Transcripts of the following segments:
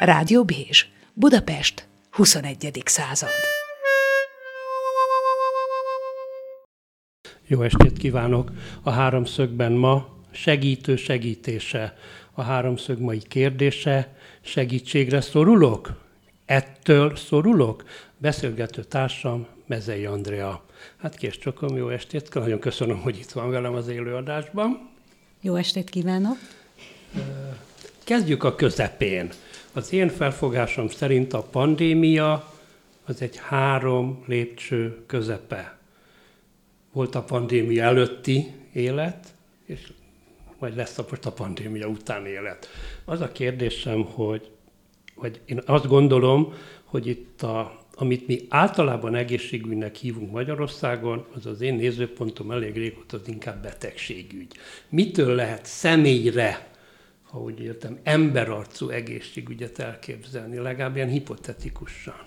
Rádió Bézs, Budapest, 21. század. Jó estét kívánok! A háromszögben ma segítő segítése. A háromszög mai kérdése: segítségre szorulok? Ettől szorulok? Beszélgető társam Mezei Andrea. Hát kés csokom, jó estét! Nagyon köszönöm, hogy itt van velem az élőadásban. Jó estét kívánok! Kezdjük a közepén. Az én felfogásom szerint a pandémia az egy 3 lépcső közepe. Volt a pandémia előtti élet, és majd lesz a pandémia utáni élet. Az a kérdésem, hogy én azt gondolom, hogy itt amit mi általában egészségügynek hívunk Magyarországon, az az én nézőpontom elég régóta az inkább betegségügy. Mitől lehet személyre, ha úgy értem, emberarcú egészségügyet elképzelni, legalább ilyen hipotetikusan?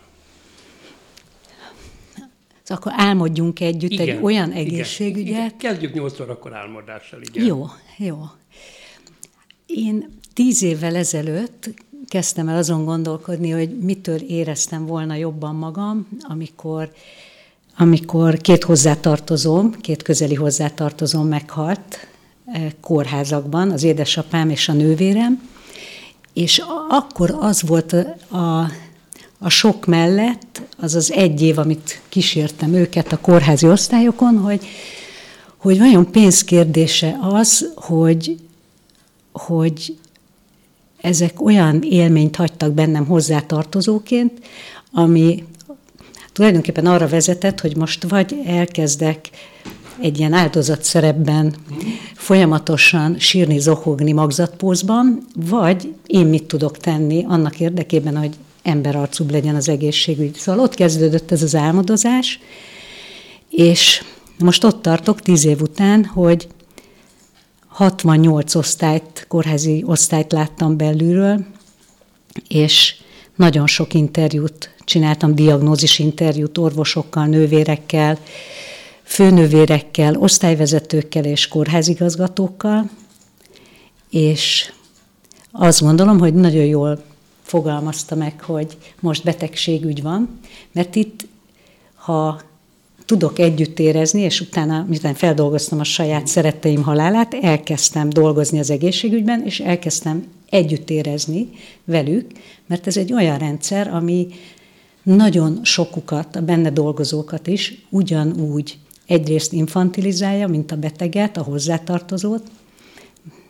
Akkor álmodjunk együtt, igen, egy olyan egészségügyet. Igen. Kezdjük 8 órakor álmodással, igen. Jó. Én 10 évvel ezelőtt kezdtem el azon gondolkodni, hogy mitől éreztem volna jobban magam, amikor két közeli hozzátartozóm meghalt kórházakban, az édesapám és a nővérem, és akkor az volt a sok mellett, az az egy év, amit kísértem őket a kórházi osztályokon, hogy vajon pénzkérdése az, hogy ezek olyan élményt hagytak bennem hozzátartozóként, ami tulajdonképpen arra vezetett, hogy most vagy elkezdek egy ilyen áldozatszerepben folyamatosan sírni, zohogni magzatpózban, vagy én mit tudok tenni annak érdekében, hogy emberarcúbb legyen az egészségügy. Szóval ott kezdődött ez az álmodozás, és most ott tartok 10 év után, hogy 68 kórházi osztályt láttam belülről, és nagyon sok interjút csináltam, diagnózis interjút orvosokkal, nővérekkel, főnővérekkel, osztályvezetőkkel és kórházigazgatókkal, és azt gondolom, hogy nagyon jól fogalmazta meg, hogy most betegségügy van, mert itt, ha tudok együtt érezni, és utána, miután feldolgoztam a saját szeretteim halálát, elkezdtem dolgozni az egészségügyben, és elkezdtem együtt érezni velük, mert ez egy olyan rendszer, ami nagyon sokukat, a benne dolgozókat is ugyanúgy egyrészt infantilizálja, mint a beteget, a hozzátartozót.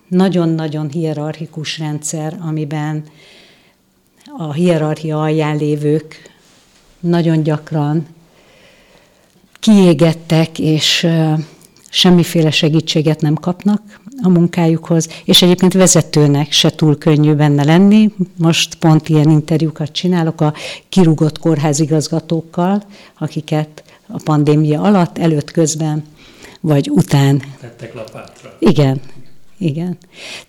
Nagyon-nagyon hierarchikus rendszer, amiben a hierarchia alján lévők nagyon gyakran kiégettek, és semmiféle segítséget nem kapnak a munkájukhoz, és egyébként vezetőnek se túl könnyű benne lenni. Most pont ilyen interjúkat csinálok a kirúgott kórházigazgatókkal, akiket a pandémia alatt, előtt, közben, vagy után tettek lapátra. Igen.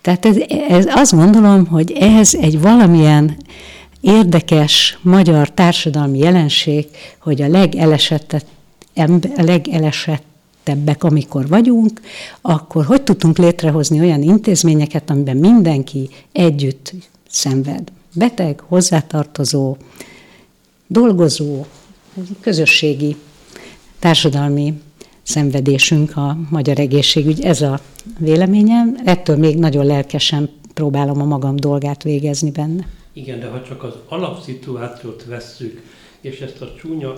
Tehát ez azt gondolom, hogy ehhez egy valamilyen érdekes magyar társadalmi jelenség, hogy a legelesettebbek, amikor vagyunk, akkor hogy tudtunk létrehozni olyan intézményeket, amiben mindenki együtt szenved. Beteg, hozzátartozó, dolgozó, közösségi, társadalmi szenvedésünk a magyar egészségügy. Ez a véleményem. Ettől még nagyon lelkesen próbálom a magam dolgát végezni benne. Igen, de ha csak az alapszituációt vesszük, és ezt a csúnya,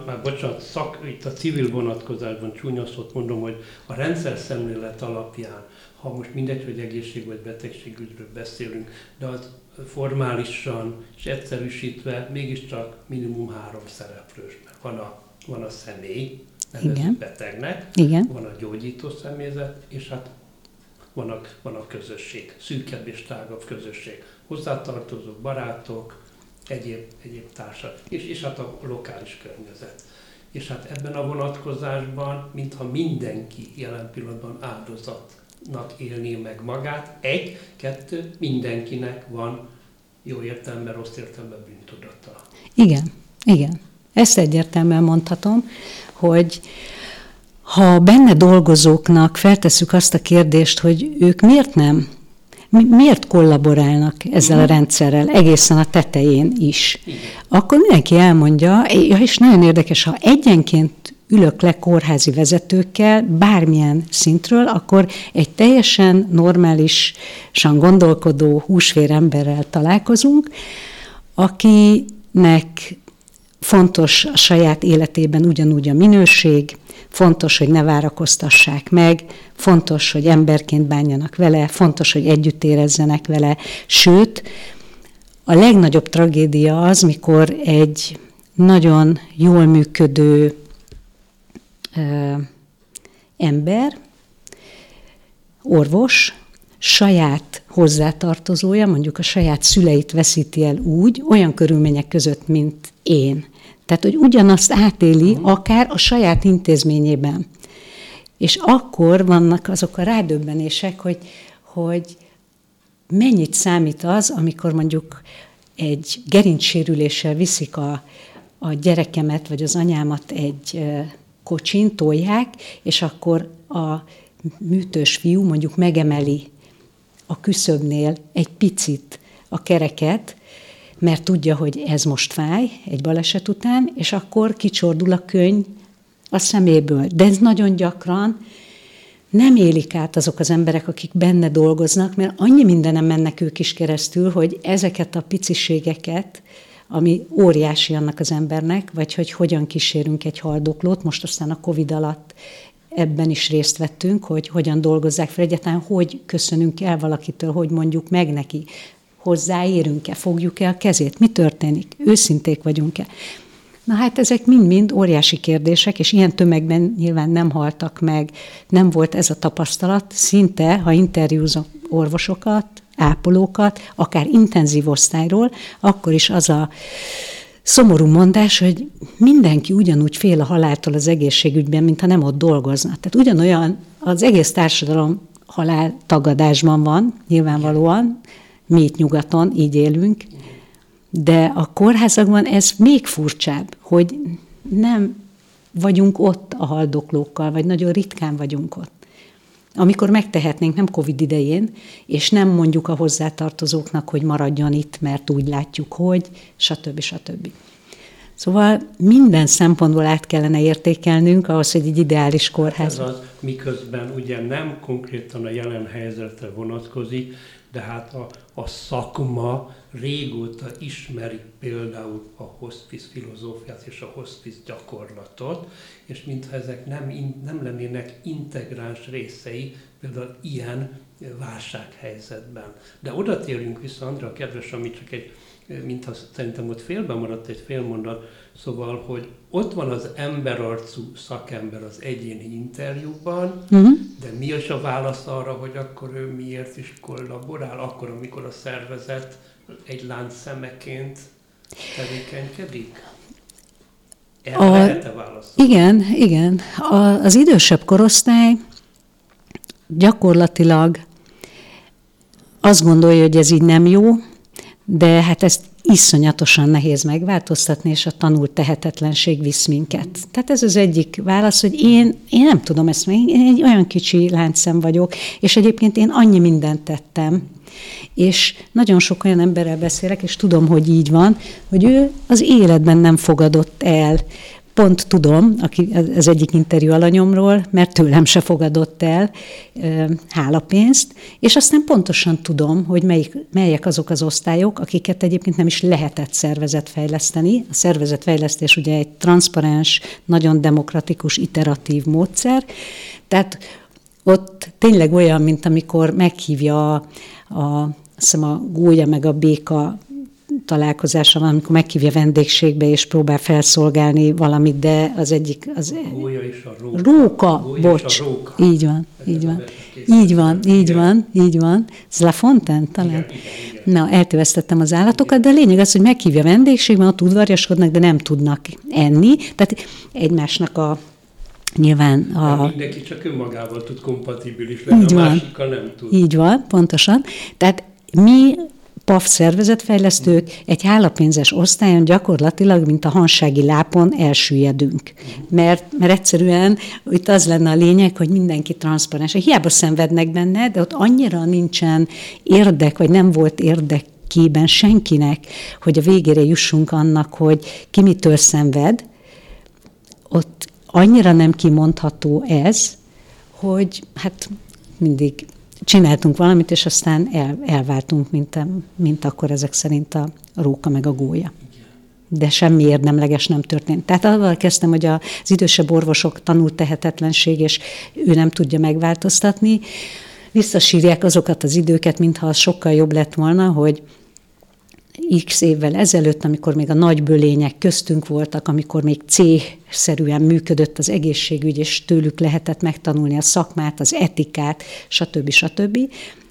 itt a civil vonatkozásban csúnya szót mondom, hogy a rendszer szemlélet alapján, ha most mindegy, hogy egészség vagy betegségügyről beszélünk, de az formálisan és egyszerűsítve mégiscsak minimum 3 szereplős. Mert van a személy, nevezzük betegnek, van a gyógyító személyzet, és hát van a közösség, szűkebb és tágabb közösség. Hozzátartozók, barátok, egyéb társak, és hát a lokális környezet. És hát ebben a vonatkozásban, mintha mindenki jelen pillanatban áldozatnak élné meg magát, 1, 2, mindenkinek van jó értelemben, rossz értelemben bűntudata. Igen. Ezt egyértelműen mondhatom, hogy ha benne dolgozóknak feltesszük azt a kérdést, hogy ők miért nem miért kollaborálnak ezzel a rendszerrel, egészen a tetején is. Akkor mindenki elmondja, és nagyon érdekes, ha egyenként ülök le kórházi vezetőkkel bármilyen szintről, akkor egy teljesen normálisan gondolkodó húsvér emberrel találkozunk, akinek fontos a saját életében ugyanúgy a minőség, fontos, hogy ne várakoztassák meg, fontos, hogy emberként bánjanak vele, fontos, hogy együtt érezzenek vele. Sőt, a legnagyobb tragédia az, mikor egy nagyon jól működő ember, orvos, saját hozzátartozója, mondjuk a saját szüleit veszíti el úgy, olyan körülmények között, mint én. Tehát, hogy ugyanazt átéli akár a saját intézményében. És akkor vannak azok a rádöbbenések, hogy mennyit számít az, amikor mondjuk egy gerincsérüléssel viszik a gyerekemet, vagy az anyámat egy kocsin, tolják, és akkor a műtős fiú mondjuk megemeli a küszöbnél egy picit a kereket, mert tudja, hogy ez most fáj egy baleset után, és akkor kicsordul a könny a szeméből. De ez nagyon gyakran nem élik át azok az emberek, akik benne dolgoznak, mert annyi mindenen mennek ők is keresztül, hogy ezeket a piciségeket, ami óriási annak az embernek, vagy hogy hogyan kísérünk egy haldoklót, most aztán a Covid alatt ebben is részt vettünk, hogy hogyan dolgozzák fel egyáltalán, hogy köszönünk el valakitől, hogy mondjuk meg neki, hozzáérünk-e, fogjuk-e a kezét, mi történik, őszinték vagyunk-e. Na hát ezek mind-mind óriási kérdések, és ilyen tömegben nyilván nem haltak meg, nem volt ez a tapasztalat, szinte, ha interjúzom orvosokat, ápolókat, akár intenzív osztályról, akkor is az a szomorú mondás, hogy mindenki ugyanúgy fél a haláltól az egészségügyben, mintha nem ott dolgozna. Tehát ugyanolyan az egész társadalom haláltagadásban van, nyilvánvalóan, mi itt nyugaton így élünk, de a kórházakban ez még furcsább, hogy nem vagyunk ott a haldoklókkal, vagy nagyon ritkán vagyunk ott. Amikor megtehetnénk, nem Covid idején, és nem mondjuk a hozzátartozóknak, hogy maradjon itt, mert úgy látjuk, hogy, stb. Stb. Szóval minden szempontból át kellene értékelnünk ahhoz, hogy egy ideális kórház. Ez az, miközben ugye nem konkrétan a jelen helyzetre vonatkozik, de hát a szakma régóta ismeri például a hospice filozófiát és a hospice gyakorlatot, és mintha ezek nem lennének integráns részei, például ilyen válsághelyzetben. De oda térünk vissza, Andrea, kedves, ami csak egy, mintha szerintem ott félben maradt egy félmondat, szóval, hogy ott van az emberarcú szakember az egyéni interjúban, de mi is a válasz arra, hogy akkor ő miért is kollaborál, akkor, amikor a szervezet egy láncszemeként tevékenykedik? Erre lehet-e válaszolni? Igen. Az idősebb korosztály gyakorlatilag azt gondolja, hogy ez így nem jó, de hát ezt iszonyatosan nehéz megváltoztatni, és a tanult tehetetlenség visz minket. Tehát ez az egyik válasz, hogy én nem tudom ezt meg, én egy olyan kicsi láncszem vagyok, és egyébként én annyi mindent tettem, és nagyon sok olyan emberrel beszélek, és tudom, hogy így van, hogy ő az életben nem fogadott el. Pont tudom, az egyik interjú alanyomról, mert tőlem se fogadott el hálapénzt, és aztán pontosan tudom, hogy melyek azok az osztályok, akiket egyébként nem is lehetett szervezetfejleszteni. A szervezetfejlesztés ugye egy transzparens, nagyon demokratikus, iteratív módszer, tehát ott tényleg olyan, mint amikor meghívja a gólya meg a béka találkozása van, amikor meghívja vendégségbe, és próbál felszolgálni valamit, de az egyik... A gólya és a róka. Róka. Így van. Ez La Fontaine talán? Igen. Na, eltévesztettem az állatokat, de a lényeg az, hogy meghívja vendégségben, ott udvariaskodnak, de nem tudnak enni. Tehát egymásnak nyilván mindenki csak önmagával tud kompatibilis lenni, a másikkal nem tud. Így van, pontosan. Tehát mi PAF szervezetfejlesztők egy hálapénzes osztályon gyakorlatilag, mint a hansági lápon elsüllyedünk. Mert egyszerűen itt az lenne a lényeg, hogy mindenki transzparens. Hiába szenvednek benne, de ott annyira nincsen érdek, vagy nem volt érdekében senkinek, hogy a végére jussunk annak, hogy ki mitől szenved. Ott annyira nem kimondható ez, hogy hát mindig csináltunk valamit, és aztán elváltunk, mint akkor ezek szerint a róka meg a gólya. De semmi érdemleges nem történt. Tehát avval kezdtem, hogy az idősebb orvosok tanult tehetetlenség, és ő nem tudja megváltoztatni. Visszasírják azokat az időket, mintha az sokkal jobb lett volna, hogy X évvel ezelőtt, amikor még a nagy bölények köztünk voltak, amikor még C-szerűen működött az egészségügy, és tőlük lehetett megtanulni a szakmát, az etikát, stb. Stb.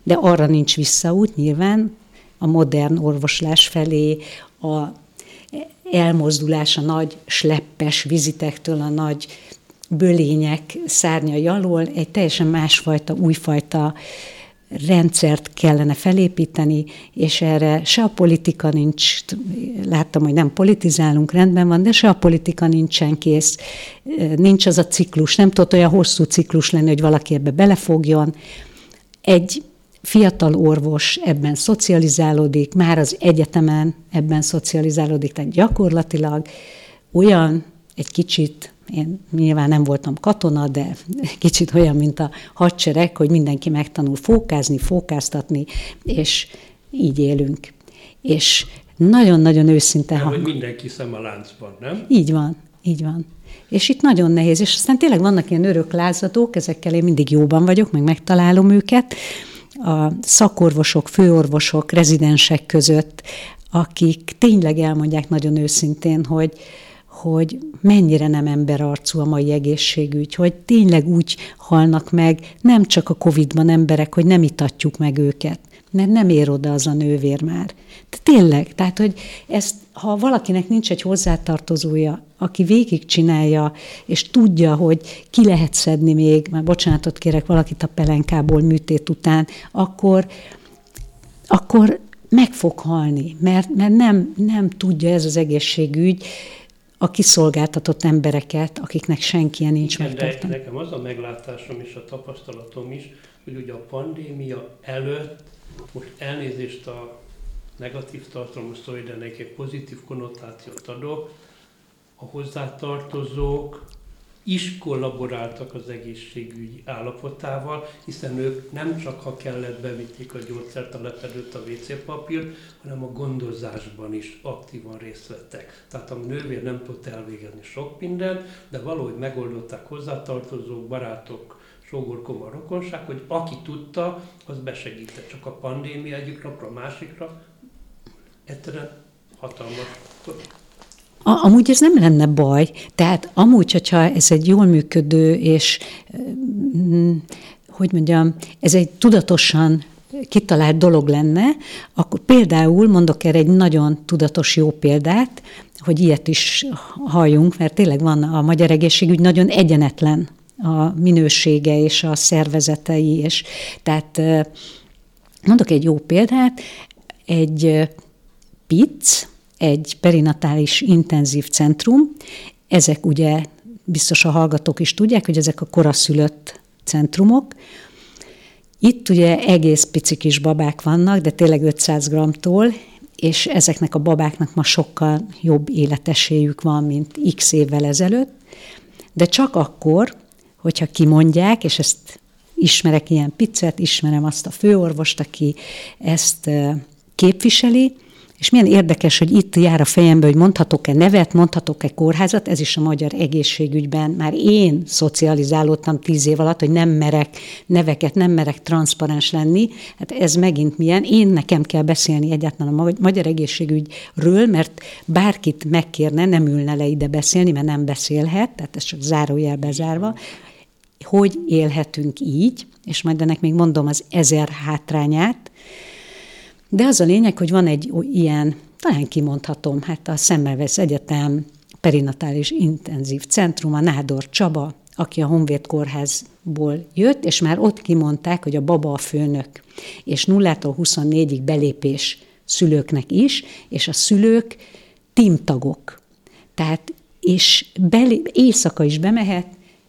De arra nincs visszaút nyilván a modern orvoslás felé, a elmozdulás a nagy sleppes vizitektől, a nagy bölények szárnyai alól egy teljesen másfajta, újfajta rendszert kellene felépíteni, és erre se a politika nincs, láttam, hogy nem politizálunk, rendben van, de se a politika nincsen kész, nincs az a ciklus, nem tudott olyan hosszú ciklus lenni, hogy valaki ebbe belefogjon. Egy fiatal orvos ebben szocializálódik, már az egyetemen ebben szocializálódik, tehát gyakorlatilag olyan egy kicsit, én nyilván nem voltam katona, de kicsit olyan, mint a hadsereg, hogy mindenki megtanul fókázni, fókáztatni, és így élünk. És nagyon-nagyon őszinte hang. Hogy mindenki szem a láncban, nem? Így van, így van. És itt nagyon nehéz, és aztán tényleg vannak ilyen örök lázadók, ezekkel én mindig jóban vagyok, meg megtalálom őket, a szakorvosok, főorvosok, rezidensek között, akik tényleg elmondják nagyon őszintén, hogy mennyire nem emberarcú a mai egészségügy, hogy tényleg úgy halnak meg, nem csak a Covid-ban emberek, hogy nem itatjuk meg őket, mert nem ér oda az a nővér már. De tényleg, tehát, hogy ezt, ha valakinek nincs egy hozzátartozója, aki végigcsinálja, és tudja, hogy ki lehet szedni még, már bocsánatot kérek valakit a pelenkából műtét után, akkor meg fog halni, mert nem tudja ez az egészségügy, a kiszolgáltatott embereket, akiknek senki nincs megtartani. Nekem az a meglátásom és a tapasztalatom is, hogy ugye a pandémia előtt, most elnézést a negatív tartalomhoz, de neki egy pozitív konnotációt adok, a hozzátartozók is kollaboráltak az egészségügyi állapotával, hiszen ők nem csak, ha kellett, bevitték a gyógyszert, a lepedőt, a WC-papírt, hanem a gondozásban is aktívan részt vettek. Tehát a nővér nem tudott elvégezni sok mindent, de valahogy megoldották hozzátartozók, barátok, sógorkoma, rokonság, hogy aki tudta, az besegített. Csak a pandémia egyik napra, másikra egyszerűen hatalmas. Amúgy ez nem lenne baj. Tehát amúgy, hogyha ez egy jól működő, és hogy mondjam, ez egy tudatosan kitalált dolog lenne, akkor például mondok erre egy nagyon tudatos jó példát, hogy ilyet is halljunk, mert tényleg van a magyar egészségügy nagyon egyenetlen a minősége és a szervezetei, és tehát mondok egy jó példát, egy PIC, egy perinatális intenzív centrum. Ezek ugye, biztos a hallgatók is tudják, hogy ezek a koraszülött centrumok. Itt ugye egész pici kis babák vannak, de tényleg 500 g-tól, és ezeknek a babáknak ma sokkal jobb életesélyük van, mint x évvel ezelőtt. De csak akkor, hogyha kimondják, és ezt ismerek ilyen picet, ismerem azt a főorvost, aki ezt képviseli, és milyen érdekes, hogy itt jár a fejembe, hogy mondhatok-e nevet, mondhatok-e kórházat, ez is a magyar egészségügyben. Már én szocializálódtam 10 év alatt, hogy nem merek neveket, nem merek transzparens lenni. Hát ez megint milyen. Nekem kell beszélni egyáltalán a magyar egészségügyről, mert bárkit megkérne, nem ülne le ide beszélni, mert nem beszélhet, tehát ez csak zárójelbe zárva, hogy élhetünk így, és majd ennek még mondom az 1000 hátrányát. De az a lényeg, hogy van egy ilyen, talán kimondhatom, hát a Semmelweis Egyetem perinatális intenzív centrum, a Nádor Csaba, aki a Honvéd Kórházból jött, és már ott kimondták, hogy a baba a főnök, és 0-24-ig belépés szülőknek is, és a szülők tímtagok. Tehát, és éjszaka is bemehet,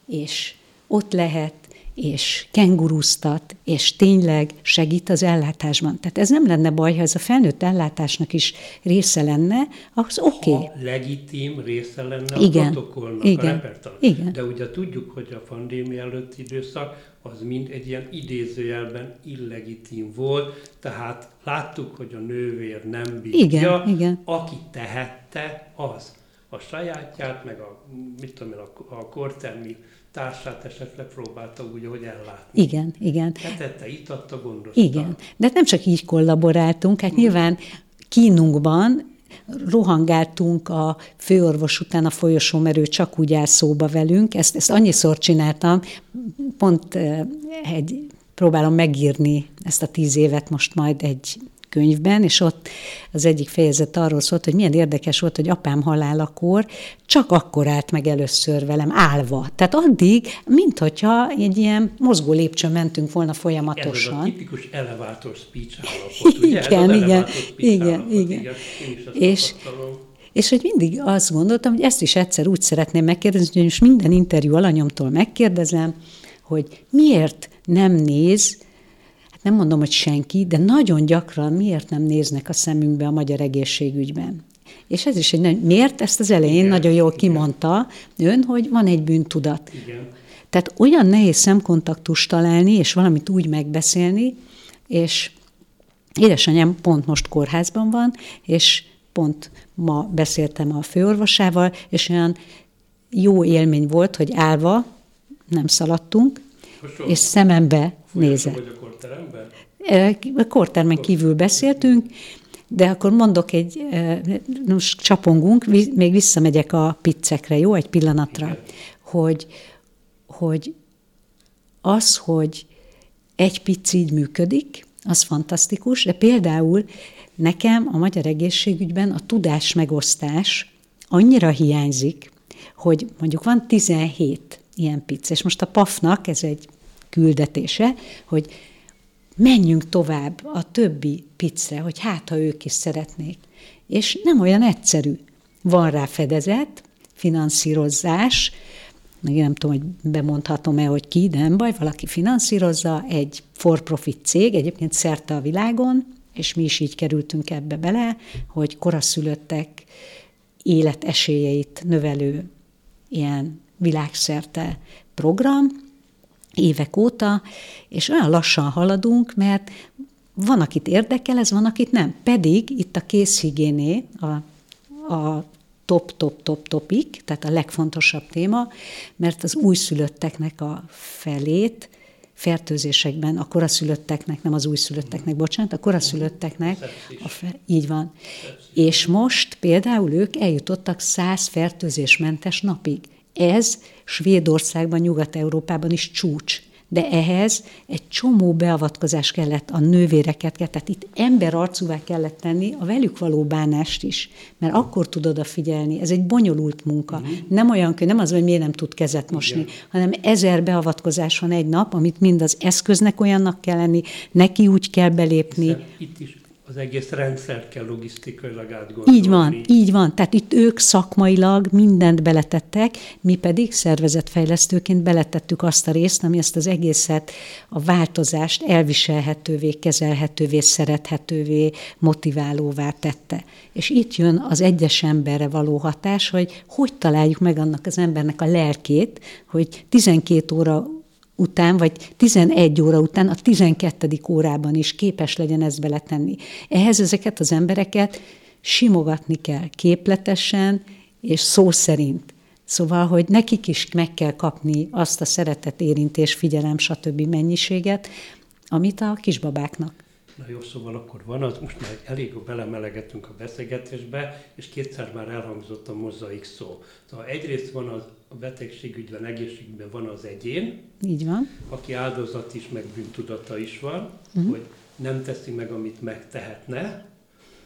és ott lehet, és kengurúztat, és tényleg segít az ellátásban. Tehát ez nem lenne baj, ha ez a felnőtt ellátásnak is része lenne, az oké. Okay. Ha legitim része lenne a protokollnak, a repertoárnak. De ugye tudjuk, hogy a pandémia előtti időszak az mind egy ilyen idézőjelben illegitim volt, tehát láttuk, hogy a nővér nem bírja, aki tehette, az a sajátját, meg a, mit tudom én, a kortermi társát esetleg próbálta úgy, hogy ellátni. Igen. Tetette, itatta, gondozta. Igen, de nem csak így kollaboráltunk, hát nyilván kínunkban rohangáltunk a főorvos után a folyosón, mert ő csak úgy áll szóba velünk, ezt annyiszor csináltam, pont próbálom megírni ezt a 10 évet most majd egy könyvben, és ott az egyik fejezet arról szólt, hogy milyen érdekes volt, hogy apám halálakor csak akkor állt meg először velem állva. Tehát addig, minthogyha egy ilyen mozgó lépcsőn mentünk volna folyamatosan. Ez az a tipikus elevátor speech állapot, ugye? Igen. És hogy mindig azt gondoltam, hogy ezt is egyszer úgy szeretném megkérdezni, hogy most minden interjú alanyomtól megkérdezem, hogy miért nem néz, nem mondom, hogy senki, de nagyon gyakran miért nem néznek a szemünkbe a magyar egészségügyben. És ez is egy miért? Ezt az elején nagyon jól kimondta ön, hogy van egy bűntudat. Igen. Tehát olyan nehéz szemkontaktust találni, és valamit úgy megbeszélni, és édesanyám pont most kórházban van, és pont ma beszéltem a főorvosával, és olyan jó élmény volt, hogy állva nem szaladtunk, és szemembe nézett. A kortermen kívül beszéltünk, de akkor mondok most csapongunk, még visszamegyek a piccekre, jó? Egy pillanatra. Hogy az, hogy egy picc így működik, az fantasztikus, de például nekem a magyar egészségügyben a tudás megosztás annyira hiányzik, hogy mondjuk van 17 ilyen picc, és most a PAF-nak ez egy küldetése, hogy menjünk tovább a többi picre, hogy hát, ha ők is szeretnék. És nem olyan egyszerű. Van rá fedezet, finanszírozás, meg nem tudom, hogy bemondhatom-e, hogy ki, de nem baj, valaki finanszírozza, egy for-profit cég, egyébként szerte a világon, és mi is így kerültünk ebbe bele, hogy koraszülöttek életesélyeit növelő ilyen világszerte program, évek óta, és olyan lassan haladunk, mert van, akit érdekel, ez van, akit nem. Pedig itt a készhigiéné a top-top-top-topik, tehát a legfontosabb téma, mert az újszülötteknek a felét fertőzésekben, a koraszülötteknek, nem az újszülötteknek, bocsánat, a koraszülötteknek, így van. És most például ők eljutottak 100 fertőzésmentes napig. Ez Svédországban, Nyugat-Európában is csúcs, de ehhez egy csomó beavatkozás kellett, a nővéreket kellett, tehát itt emberarcúvá kellett tenni a velük való bánást is, mert akkor tud odafigyelni, ez egy bonyolult munka, nem olyan könnyű, nem az, hogy miért nem tud kezet mosni, hanem 1000 beavatkozás van egy nap, amit mind az eszköznek olyannak kell lenni, neki úgy kell belépni. Hiszen itt is az egész rendszer kell logisztikailag átgondolni. Így van. Tehát itt ők szakmailag mindent beletettek, mi pedig szervezetfejlesztőként beletettük azt a részt, ami ezt az egészet, a változást elviselhetővé, kezelhetővé, szerethetővé, motiválóvá tette. És itt jön az egyes emberre való hatás, hogy találjuk meg annak az embernek a lelkét, hogy 12 óra után, vagy 11 óra után, a 12. órában is képes legyen ezt beletenni. Ehhez ezeket az embereket simogatni kell képletesen és szó szerint. Szóval, hogy nekik is meg kell kapni azt a szeretet, érintés, figyelem, stb. Mennyiséget, amit a kisbabáknak. Na jó, szóval akkor van az, most már elég belemelegetünk a beszélgetésbe, és kétszer már elhangzott a mozaik szó. Tehát egyrészt van az a betegségügyben, egészségügyben van az egyén, így van, aki áldozat is, meg bűntudata is van, hogy nem teszi meg, amit megtehetne,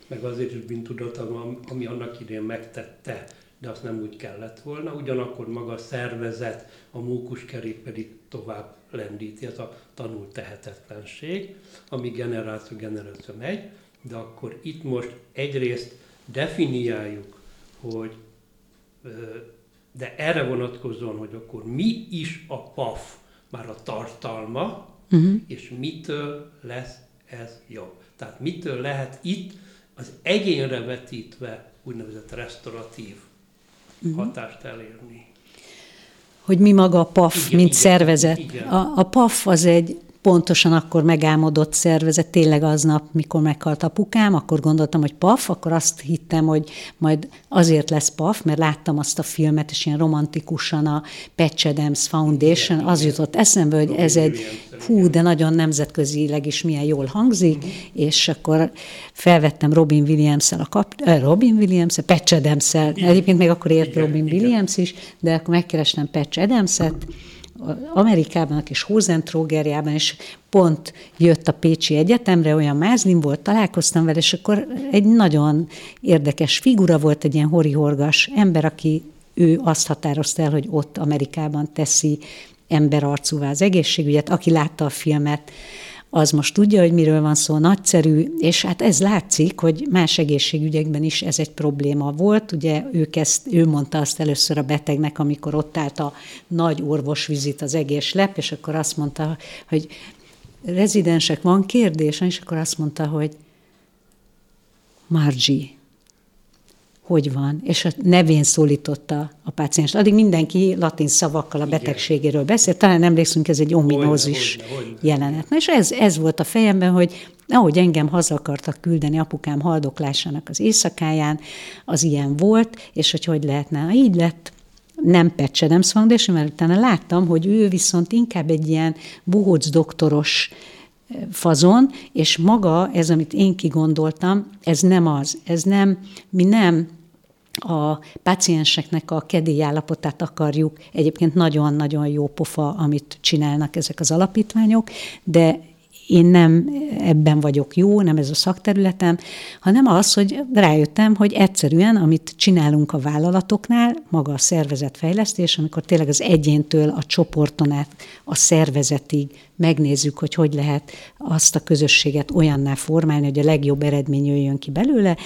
meg azért is bűntudata van, ami annak idején megtette, de azt nem úgy kellett volna. Ugyanakkor maga a szervezet, a mókuskerék pedig tovább lendíti, ez a tanult tehetetlenség, ami generáció megy, De akkor itt most egyrészt definiáljuk, hogy de erre vonatkozóan, hogy akkor mi is a PAF, már a tartalma, és mitől lesz ez jobb. Tehát mitől lehet itt az egyénre vetítve úgynevezett resztoratív hatást elérni. Hogy mi maga a PAF, igen, mint szervezet. Igen. A PAF az egy pontosan akkor megálmodott szervezet, tényleg aznap, mikor meghalt apukám, akkor gondoltam, hogy PAF, akkor azt hittem, hogy majd azért lesz PAF, mert láttam azt a filmet, és ilyen romantikusan a Patch Adams Foundation, igen, az igen. Jutott eszembe, hogy ez egy, de nagyon nemzetközileg is milyen jól hangzik, és akkor felvettem Patch Adams-szel, egyébként még akkor ért Williams is, de akkor megkerestem Patch Adams-et, Amerikában, és Hozentrogerjában, és pont jött a Pécsi Egyetemre, olyan mázlim volt, találkoztam vele, és akkor egy nagyon érdekes figura volt, egy ilyen horihorgas ember, aki ő azt határozta el, hogy ott Amerikában teszi emberarcúvá az egészségügyet. Aki látta a filmet, az most tudja, hogy miről van szó, nagyszerű, és hát ez látszik, hogy más egészségügyekben is ez egy probléma volt. Ugye ő mondta azt először a betegnek, amikor ott állt a nagy orvosvizit az egész lep, és akkor azt mondta, hogy rezidensek, van kérdésen, és akkor azt mondta, hogy Margie, hogy van? És a nevén szólította a pácienst. Addig mindenki latin szavakkal a betegségéről beszélt. Talán emlékszünk, ez egy ominózis jelenet. Na és ez volt a fejemben, hogy ahogy engem haza akartak küldeni apukám haldoklásának az éjszakáján, az ilyen volt, és hogy lehetne. Ha így lett, nem Patch Adams Foundation, mert utána láttam, hogy ő viszont inkább egy ilyen bohóc doktoros fazon, és maga ez, amit én kigondoltam, ez nem az. Ez nem, mi nem a pácienseknek a kedélyállapotát akarjuk. Egyébként nagyon-nagyon jó pofa, amit csinálnak ezek az alapítványok, de én nem ebben vagyok jó, nem ez a szakterületem, hanem az, hogy rájöttem, hogy egyszerűen, amit csinálunk a vállalatoknál, maga a szervezetfejlesztés, amikor tényleg az egyéntől a csoporton át a szervezetig megnézzük, hogy lehet azt a közösséget olyanná formálni, hogy a legjobb eredmény jöjjön ki belőle.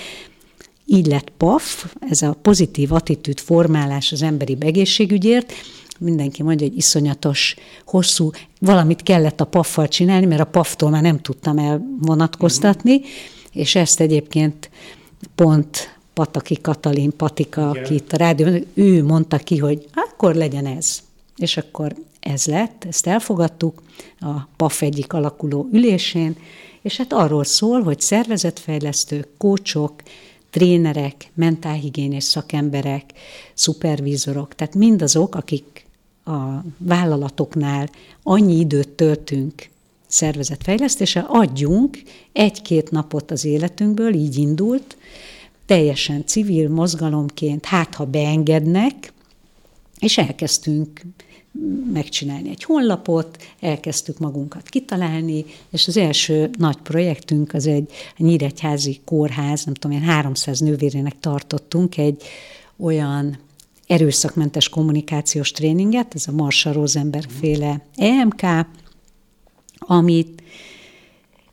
Így lett PAF, ez a pozitív attitűd formálás az emberi egészségügyért. Mindenki mondja, hogy iszonyatos, hosszú, valamit kellett a PAF-val csinálni, mert a PAF-tól már nem tudtam elvonatkoztatni, és ezt egyébként pont Pataki Katalin, Patika, aki itt a rádióban, ő mondta ki, hogy akkor legyen ez. És akkor ez lett, ezt elfogadtuk a PAF egyik alakuló ülésén, és hát arról szól, hogy szervezetfejlesztők, kócsok, trénerek, mentálhigiénés szakemberek, szupervízorok, tehát mindazok, akik a vállalatoknál annyi időt töltünk szervezetfejlesztéssel, adjunk egy-két napot az életünkből, így indult, teljesen civil mozgalomként, hát ha beengednek, és elkezdtünk megcsinálni egy honlapot, elkezdtük magunkat kitalálni, és az első nagy projektünk az egy nyíregyházi kórház, nem tudom, 300 nővérének tartottunk egy olyan erőszakmentes kommunikációs tréninget, ez a Marshall Rosenberg féle EMK, amit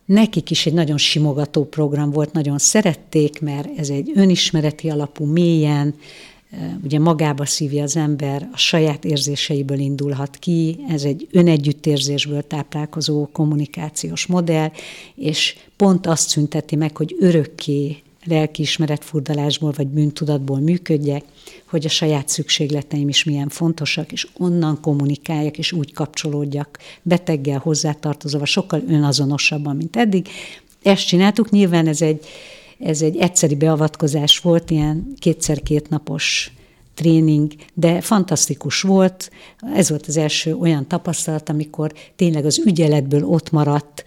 nekik is egy nagyon simogató program volt, nagyon szerették, mert ez egy önismereti alapú, mélyen, ugye magába szívja az ember, a saját érzéseiből indulhat ki, ez egy önegyüttérzésből táplálkozó kommunikációs modell, és pont azt szünteti meg, hogy örökké lelkiismeretfurdalásból vagy bűntudatból működjek, hogy a saját szükségleteim is milyen fontosak, és onnan kommunikáljak, és úgy kapcsolódjak beteggel, hozzátartozóval, sokkal önazonosabban, mint eddig. Ezt csináltuk, nyilván ez egy egyszeri beavatkozás volt, ilyen 2x2 napos tréning, de fantasztikus volt. Ez volt az első olyan tapasztalat, amikor tényleg az ügyeletből ott maradt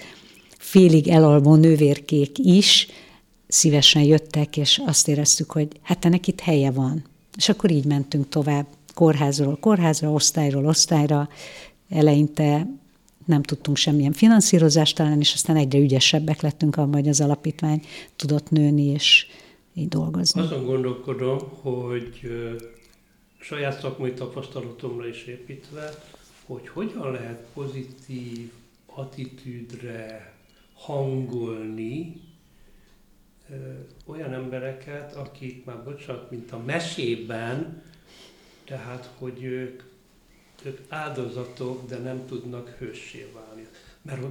félig elalvó nővérkék is szívesen jöttek, és azt éreztük, hogy hát ennek itt helye van. És akkor így mentünk tovább kórházról kórházra, osztályról osztályra. Eleinte nem tudtunk semmilyen finanszírozást találni, és aztán egyre ügyesebbek lettünk abban, hogy az alapítvány tudott nőni, és így dolgozni. Azon gondolkodom, hogy saját szakmai tapasztalatomra is építve, hogy hogyan lehet pozitív attitűdre hangolni olyan embereket, akik már bocsánat, mint a mesében, tehát hogy ők áldozatok, de nem tudnak hőssé válni.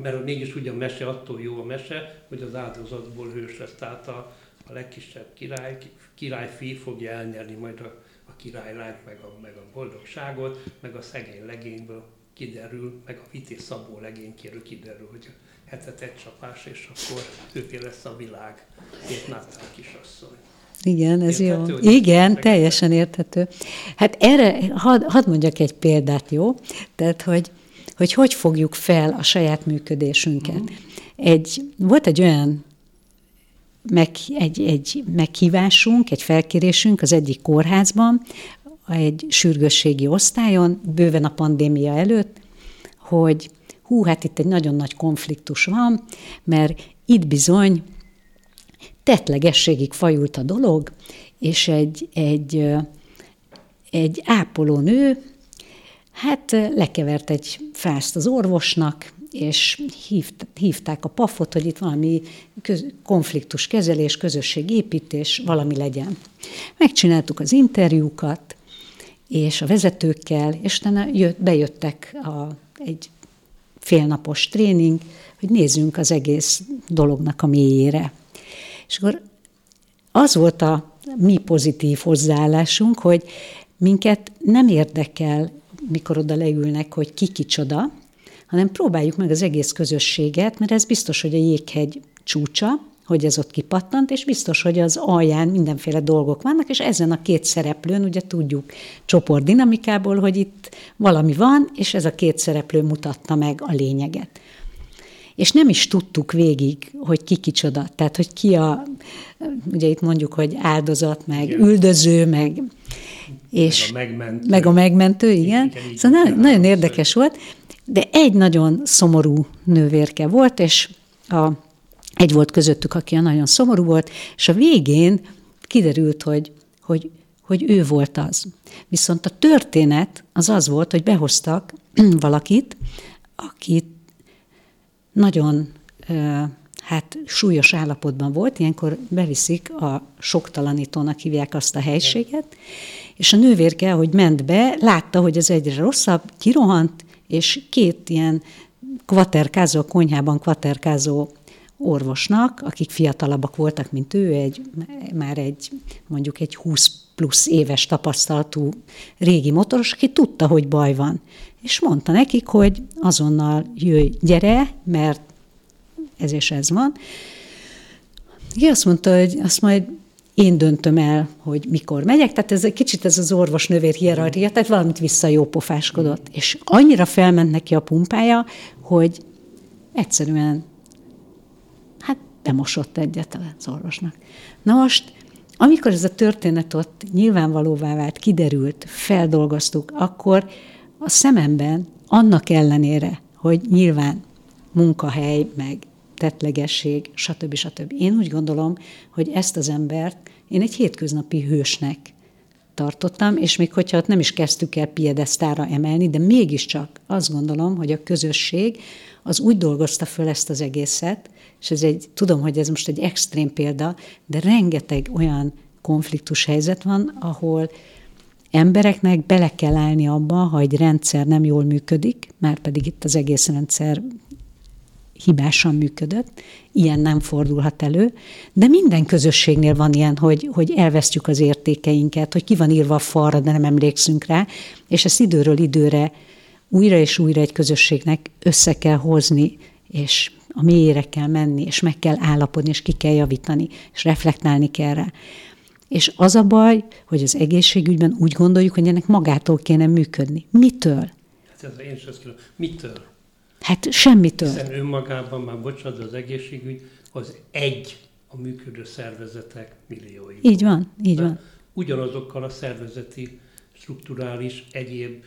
Mert mégis ugye a mese, attól jó a mese, hogy az áldozatból hős lesz. Tehát a legkisebb királyfi fogja elnyerni majd a királylányt, meg a boldogságot, meg a szegény legényből kiderül, meg a vitéz Szabó legénykéről kiderül, hogy hetet egy csapás, és akkor őké lesz a világ. Ért Nátán kisasszony. Igen, ez érthető, jó. Igen, teljesen érthető. Hát erre hadd mondjak egy példát, jó? Tehát, hogy fogjuk fel a saját működésünket. Volt egy meghívásunk, egy felkérésünk az egyik kórházban, egy sürgősségi osztályon, bőven a pandémia előtt, hogy itt egy nagyon nagy konfliktus van, mert itt bizony tettlegességig fajult a dolog, és egy ápolónő, lekevert egy frászt az orvosnak, és hívták a PAF-ot, hogy itt valami konfliktuskezelés, közösségépítés, valami legyen. Megcsináltuk az interjúkat, és a vezetőkkel, és utána bejöttek egy félnapos tréning, hogy nézzünk az egész dolognak a mélyére. És akkor az volt a mi pozitív hozzáállásunk, hogy minket nem érdekel, mikor oda leülnek, hogy ki kicsoda, hanem próbáljuk meg az egész közösséget, mert ez biztos, hogy a jéghegy csúcsa, hogy ez ott kipattant, és biztos, hogy az alján mindenféle dolgok vannak, és ezen a két szereplőn, ugye tudjuk csoportdinamikából, hogy itt valami van, és ez a két szereplő mutatta meg a lényeget. És nem is tudtuk végig, hogy ki kicsoda, tehát hogy ki ugye itt mondjuk, hogy áldozat, meg igen, üldöző, meg a megmentő, igen. Szóval nagyon érdekes volt, de egy nagyon szomorú nővérke volt, és egy volt közöttük, aki nagyon szomorú volt, és a végén kiderült, hogy ő volt az. Viszont a történet az volt, hogy behoztak valakit, akit nagyon súlyos állapotban volt, ilyenkor beviszik a soktalanítónak hívják azt a helységet, és a nővérke, ahogy ment be, látta, hogy ez egyre rosszabb, kirohant, és két ilyen konyhában kvaterkázó orvosnak, akik fiatalabbak voltak, mint ő, mondjuk egy 20 plusz éves tapasztalatú régi motoros, aki tudta, hogy baj van. És mondta nekik, hogy azonnal gyere, mert ez és ez van. Ki azt mondta, hogy azt majd én döntöm el, hogy mikor megyek, tehát ez egy kicsit ez az orvos-nővér hierarchia, tehát valamit visszajópofáskodott. És annyira felment neki a pumpája, hogy egyszerűen bemosott egyet az orvosnak. Na most, amikor ez a történet ott nyilvánvalóvá vált, kiderült, feldolgoztuk, akkor a szememben annak ellenére, hogy nyilván munkahely, meg tettlegesség, stb. Én úgy gondolom, hogy ezt az embert én egy hétköznapi hősnek tartottam, és még hogyha ott nem is kezdtük el piedesztára emelni, de mégiscsak azt gondolom, hogy a közösség az úgy dolgozta föl ezt az egészet, és tudom, hogy ez most egy extrém példa, de rengeteg olyan konfliktus helyzet van, ahol embereknek bele kell állni abba, ha egy rendszer nem jól működik, már pedig itt az egész rendszer hibásan működött, ilyen nem fordulhat elő, de minden közösségnél van ilyen, hogy elvesztjük az értékeinket, hogy ki van írva a falra, de nem emlékszünk rá, és ezt időről időre újra és újra egy közösségnek össze kell hozni, és a mélyére kell menni, és meg kell állapodni, és ki kell javítani, és reflektálni kell rá. És az a baj, hogy az egészségügyben úgy gondoljuk, hogy ennek magától kéne működni. Mitől? Én is azt kérdem, mitől? Semmitől. Hiszen önmagában már, az egészségügy az a működő szervezetek milliói. Így van. Ugyanazokkal a szervezeti strukturális, egyéb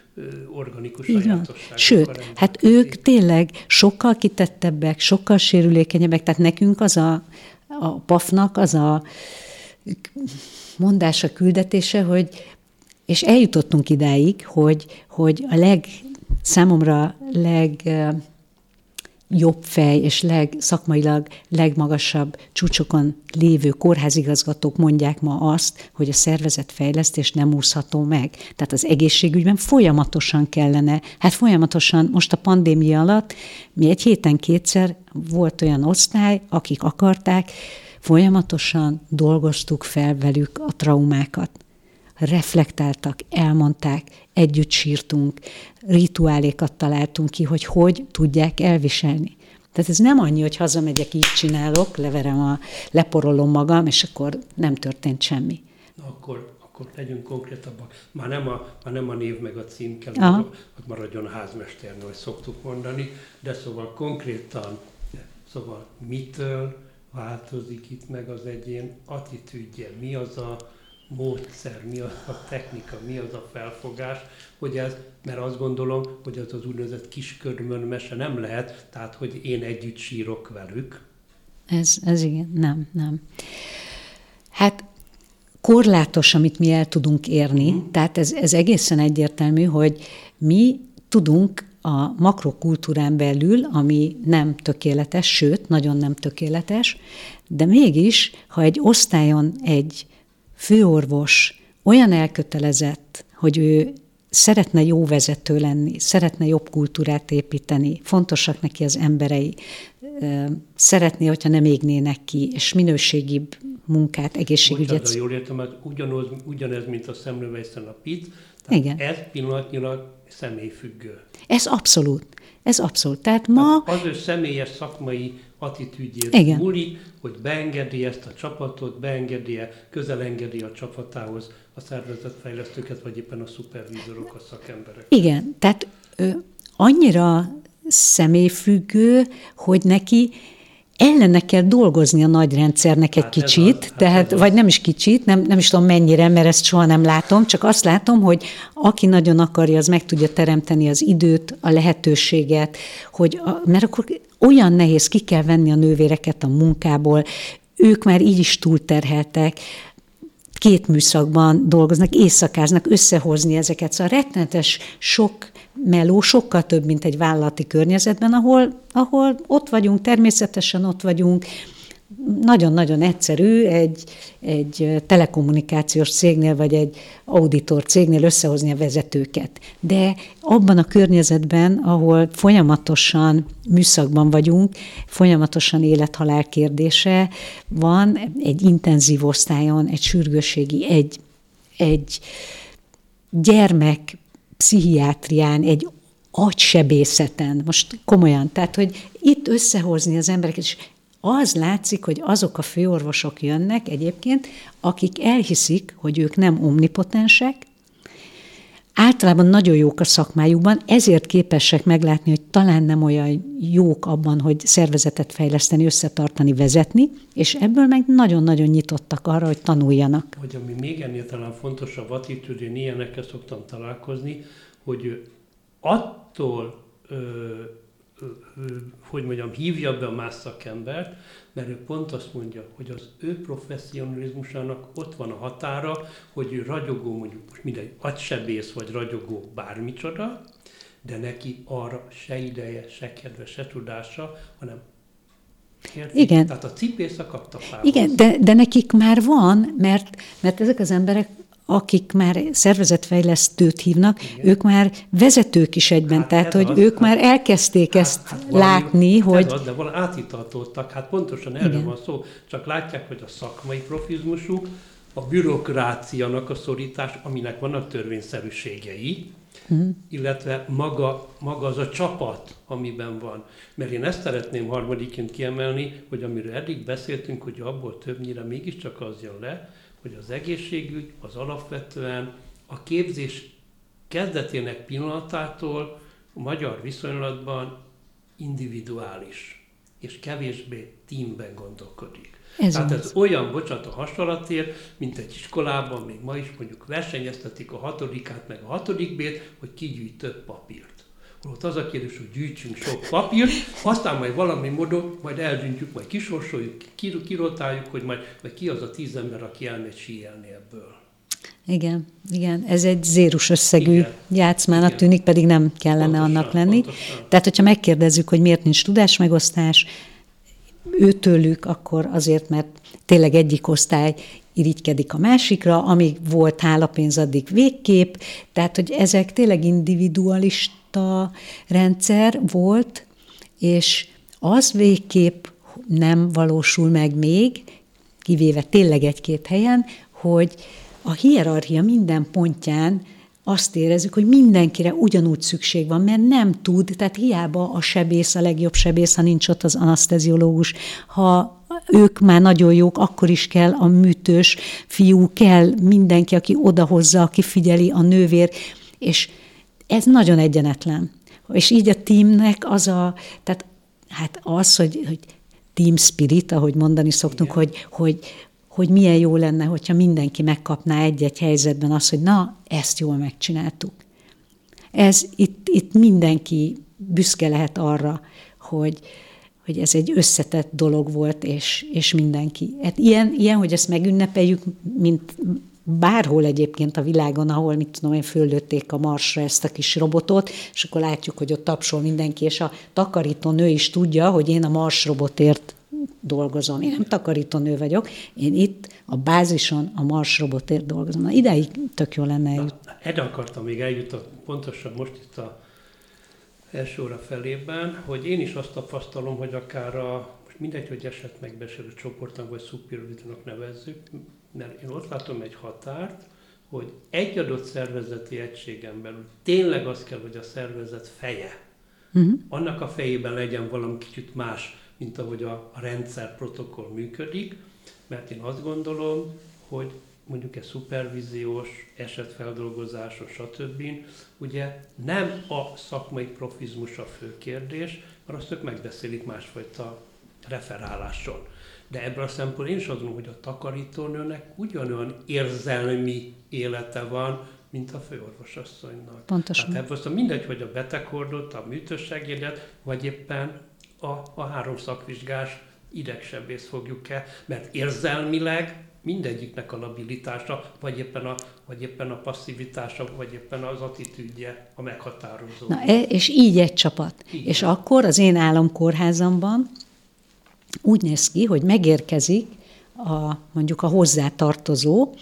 organikus sajátosságokkal. Sőt, ők tényleg sokkal kitettebbek, sokkal sérülékenyebbek, tehát nekünk az a PAF-nak az a mondása, küldetése, és eljutottunk idáig, hogy számomra legjobb fej és szakmailag legmagasabb csúcsokon lévő kórházigazgatók mondják ma azt, hogy a szervezetfejlesztés nem úszható meg. Tehát az egészségügyben folyamatosan kellene, folyamatosan most a pandémia alatt mi egy héten kétszer volt olyan osztály, akik akarták, folyamatosan dolgoztuk fel velük a traumákat. Reflektáltak, elmondták, együtt sírtunk, rituálékat találtunk ki, hogy tudják elviselni. Tehát ez nem annyi, hogy hazamegyek, így csinálok, leporolom magam, és akkor nem történt semmi. Akkor legyünk konkrétabbak. Már nem a név meg a cím kell, hogy maradjon a házmesternő, ahogy szoktuk mondani, de szóval konkrétan, mitől változik itt meg az egyén attitűdje, mi az a módszer, mi az a technika, mi az a felfogás, hogy ez, mert azt gondolom, hogy az úgynevezett kiskörmön mese nem lehet, tehát hogy én együtt sírok velük. Ez igen, nem. Korlátos, amit mi el tudunk érni, tehát ez egészen egyértelmű, hogy mi tudunk a makrokultúrán belül, ami nem tökéletes, sőt, nagyon nem tökéletes, de mégis, ha egy osztályon egy főorvos olyan elkötelezett, hogy ő szeretne jó vezető lenni, szeretne jobb kultúrát építeni, fontosak neki az emberei, szeretné, hogyha nem égnének ki, és minőségibb munkát, egészségügyet. Bocsánat, jól értem, mert ugyanez, mint a Semmelweisen a PIT, tehát igen. Ez pillanatnyilag személyfüggő. Ez abszolút. Tehát az ő személyes szakmai attitűdjét múlik, hogy beengedi ezt a csapatot, közelengedi a csapatához a szervezetfejlesztőket, vagy éppen a szupervízorok, a szakemberek. Igen, tehát annyira személyfüggő, hogy neki ellene kell dolgozni a nagy rendszernek egy kicsit, vagy nem is kicsit, nem is tudom mennyire, mert ezt soha nem látom, csak azt látom, hogy aki nagyon akarja, az meg tudja teremteni az időt, a lehetőséget, mert akkor olyan nehéz, ki kell venni a nővéreket a munkából, ők már így is túlterheltek, 2 műszakban dolgoznak, éjszakáznak, összehozni ezeket. Szóval rettenetes sok meló, sokkal több, mint egy vállalati környezetben, ahol ott vagyunk, természetesen ott vagyunk. Nagyon-nagyon egyszerű egy telekommunikációs cégnél, vagy egy auditor cégnél összehozni a vezetőket. De abban a környezetben, ahol folyamatosan műszakban vagyunk, folyamatosan élet-halál kérdése van, egy intenzív osztályon, egy sürgősségi, egy gyermek pszichiátrián, egy agysebészeten, most komolyan, tehát, hogy itt összehozni az embereket, és az látszik, hogy azok a főorvosok jönnek egyébként, akik elhiszik, hogy ők nem omnipotensek, általában nagyon jók a szakmájukban, ezért képesek meglátni, hogy talán nem olyan jók abban, hogy szervezetet fejleszteni, összetartani, vezetni, és ebből meg nagyon-nagyon nyitottak arra, hogy tanuljanak. Hogy ami még ennél talán fontosabb attitűd, én ilyenekkel szoktam találkozni, hogy attól hívja be a más szakembert, mert ő pont azt mondja, hogy az ő professzionalizmusának ott van a határa, hogy ő ragyogó, mondjuk most mindegy, agysebész vagy ragyogó bármicsoda, de neki arra se ideje, se kedve, se tudása, hanem érti? Igen. Tehát a cipész a kaptafához. Igen, de nekik már van, mert ezek az emberek, akik már szervezetfejlesztőt hívnak, igen, ők már vezetők is egyben, tehát hogy az, ők már elkezdték ezt látni, hogy... De valami átitatottak, pontosan erről van szó, csak látják, hogy a szakmai profizmusuk, a bürokráciának a szorítás, aminek vannak törvényszerűségei, illetve maga az a csapat, amiben van. Mert én ezt szeretném harmadiként kiemelni, hogy amiről eddig beszéltünk, hogy abból többnyire mégiscsak az jön le, hogy az egészségügy az alapvetően a képzés kezdetének pillanatától a magyar viszonylatban individuális, és kevésbé teamben gondolkodik. Tehát ez olyan, bocsánat a hasonlatért, mint egy iskolában, még ma is mondjuk versenyeztetik a 6-át meg a 6B-t, hogy ki gyűjt több papírt. Holott az a kérdés, hogy gyűjtsünk sok papírt, aztán majd valami módon, majd eldöntjük, majd kisorsoljuk, kirotáljuk, hogy majd ki az a 10 ember, aki elmegy síelni ebből. Igen, igen. Ez egy zérus összegű játszmának tűnik, pedig nem kellene annak lenni. Pontosan. Tehát, hogyha megkérdezzük, hogy miért nincs tudásmegosztás őtőlük, akkor azért, mert tényleg egyik osztály irigykedik a másikra, amíg volt hálapénz, addig végképp. Tehát, hogy ezek tényleg individualista rendszer volt, és az végképp nem valósul meg még, kivéve tényleg egy-két helyen, hogy a hierarchia minden pontján azt érezzük, hogy mindenkire ugyanúgy szükség van, mert nem tud, tehát hiába a sebész, a legjobb sebész, ha nincs ott az anaszteziológus, ha ők már nagyon jók, akkor is kell a műtős fiú, kell mindenki, aki odahozza, aki figyeli, a nővér, és ez nagyon egyenetlen. És így a teamnek az a, tehát hát az, hogy team spirit, ahogy mondani szoktunk, hogy milyen jó lenne, hogyha mindenki megkapná egy-egy helyzetben azt, hogy na, ezt jól megcsináltuk. Ez itt mindenki büszke lehet arra, hogy ez egy összetett dolog volt, és mindenki. Hát ilyen, hogy ezt megünnepeljük, mint bárhol egyébként a világon, ahol, mit tudom én, föllőtték a Marsra ezt a kis robotot, és akkor látjuk, hogy ott tapsol mindenki, és a takarítónő is tudja, hogy én a Mars robotért dolgozom. Én nem takarítónő vagyok, én itt a bázison a Mars robotért dolgozom. Na, ideig tök jó lenne eljutni. Erre akartam még eljutni, pontosan most itt a első óra felében, hogy én is azt tapasztalom, hogy akár most mindegy, hogy eset megbeszélő csoportnak vagy szubpilotnak nevezzük, mert én ott látom egy határt, hogy egy adott szervezeti egységen belül tényleg az kell, hogy a szervezet feje. Uh-huh. Annak a fejében legyen valami kicsit más, mint ahogy a rendszer protokoll működik, mert én azt gondolom, hogy mondjuk egy szupervíziós, esetfeldolgozásos, stb. Ugye nem a szakmai profizmus a fő kérdés, mert azt ők megbeszélik másfajta referáláson. De ebből a szempontból én is azt gondolom, hogy a takarítónőnek ugyanolyan érzelmi élete van, mint a főorvosasszonynak. Pontosan. Tehát ebből mindegy, hogy a beteghordót, a műtőssegédet, vagy éppen a három szakvizsgás idegsebész fogjuk-e, mert érzelmileg mindegyiknek a labilitása, vagy éppen a passzivitása, vagy éppen az attitűdje a meghatározó. Na, és így egy csapat. Igen. És akkor az én államkórházamban úgy néz ki, hogy megérkezik mondjuk a hozzátartozó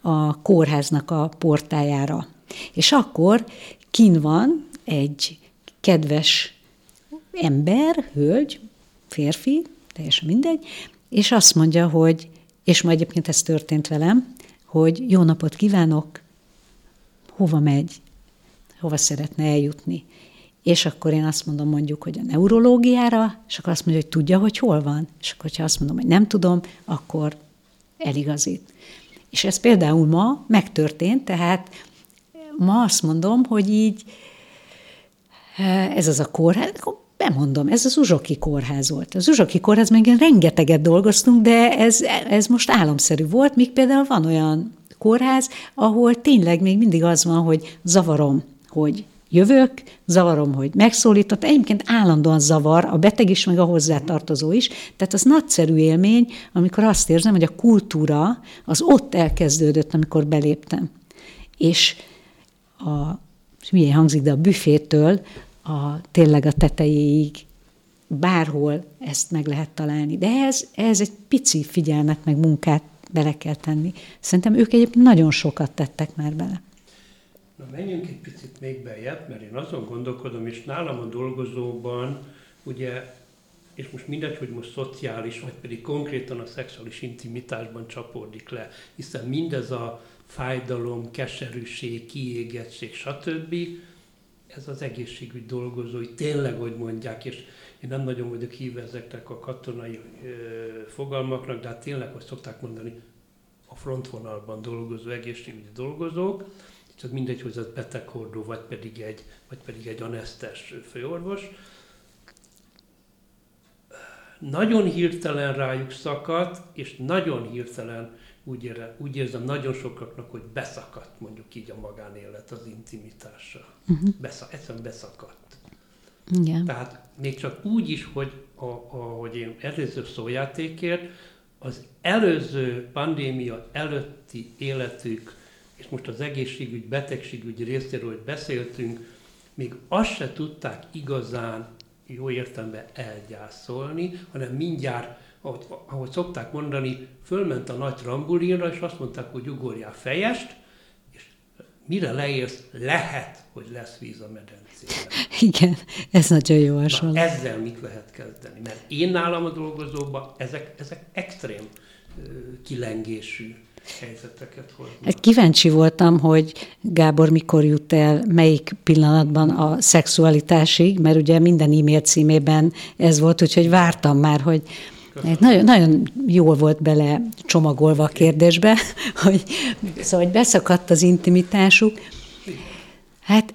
a kórháznak a portájára. És akkor kinn van egy kedves ember, hölgy, férfi, teljesen mindegy, és azt mondja, hogy, és ma egyébként ez történt velem, hogy jó napot kívánok, hova megy, hova szeretne eljutni. És akkor én azt mondom mondjuk, hogy a neurológiára, és akkor azt mondja, hogy tudja, hogy hol van. És akkor, ha azt mondom, hogy nem tudom, akkor eligazít. És ez például ma megtörtént, tehát ma azt mondom, hogy így ez az a kórház, akkor bemondom, ez az Uzsoki kórház volt. Az Uzsoki kórház, még rengeteget dolgoztunk, de ez most álomszerű volt, míg például van olyan kórház, ahol tényleg még mindig az van, hogy zavarom, hogy jövök, zavarom, hogy megszólított, egyébként állandóan zavar a beteg is, meg a hozzátartozó is. Tehát az nagyszerű élmény, amikor azt érzem, hogy a kultúra az ott elkezdődött, amikor beléptem. És milyen hangzik, de a büfétől tényleg a tetejéig bárhol ezt meg lehet találni. De ez egy pici figyelmet, meg munkát bele kell tenni. Szerintem ők egyébként nagyon sokat tettek már bele. Na, menjünk egy picit még beljebb, mert én azon gondolkodom, és nálam a dolgozóban, ugye, és most mindegy, hogy most szociális, vagy pedig konkrétan a szexuális intimitásban csapódik le, hiszen mindez a fájdalom, keserűség, kiégettség, stb. Ez az egészségügy dolgozói tényleg, hogy mondják, és én nem nagyon vagyok híve ezeknek a katonai fogalmaknak, de hát tényleg, hogy szokták mondani, a frontvonalban dolgozó egészségügyi dolgozók, tehát mindegy, hogy ez beteghordó, vagy pedig egy anesztes főorvos. Nagyon hirtelen rájuk szakadt, és nagyon hirtelen úgy érzem nagyon sokaknak, hogy beszakadt mondjuk így a magánélet, az intimitása. Uh-huh. Egyszerűen beszakadt. Igen. Tehát még csak úgy is, hogy ahogy én előző szójátékért, az előző pandémia előtti életük és most az egészségügy, betegségügy részéről beszéltünk, még azt se tudták igazán jó értelemben elgyászolni, hanem mindjárt, ahogy szokták mondani, fölment a nagy trambulinra, és azt mondták, hogy ugorjál fejest, és mire leérsz, lehet, hogy lesz víz a medencében. Igen, ez nagyon jó hasonló. Ezzel mit lehet kezdeni? Mert én nálam a dolgozóban ezek extrém kilengésű helyzeteket hoznak. Kíváncsi voltam, hogy Gábor mikor jut el, melyik pillanatban a szexualitásig, mert ugye minden e-mail címében ez volt, úgyhogy vártam már, hogy nagyon, nagyon jól volt bele csomagolva a kérdésbe, hogy beszakadt az intimitásuk. Hát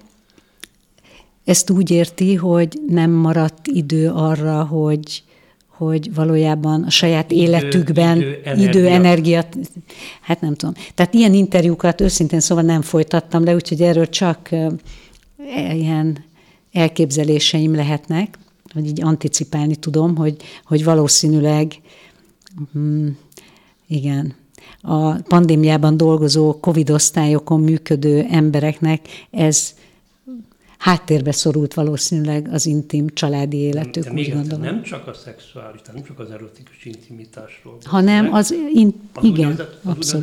ezt úgy érti, hogy nem maradt idő arra, hogy valójában a saját életükben idő, energia, hát nem tudom. Tehát ilyen interjúkat őszintén szóval nem folytattam le, úgyhogy erről csak ilyen elképzeléseim lehetnek, vagy így anticipálni tudom, hogy valószínűleg, igen, a pandémiában dolgozó COVID osztályokon működő embereknek ez háttérbe szorult valószínűleg az intim családi életük, de úgy gondolom. Nem csak a szexuális, nem csak az erotikus intimitásról. Hanem az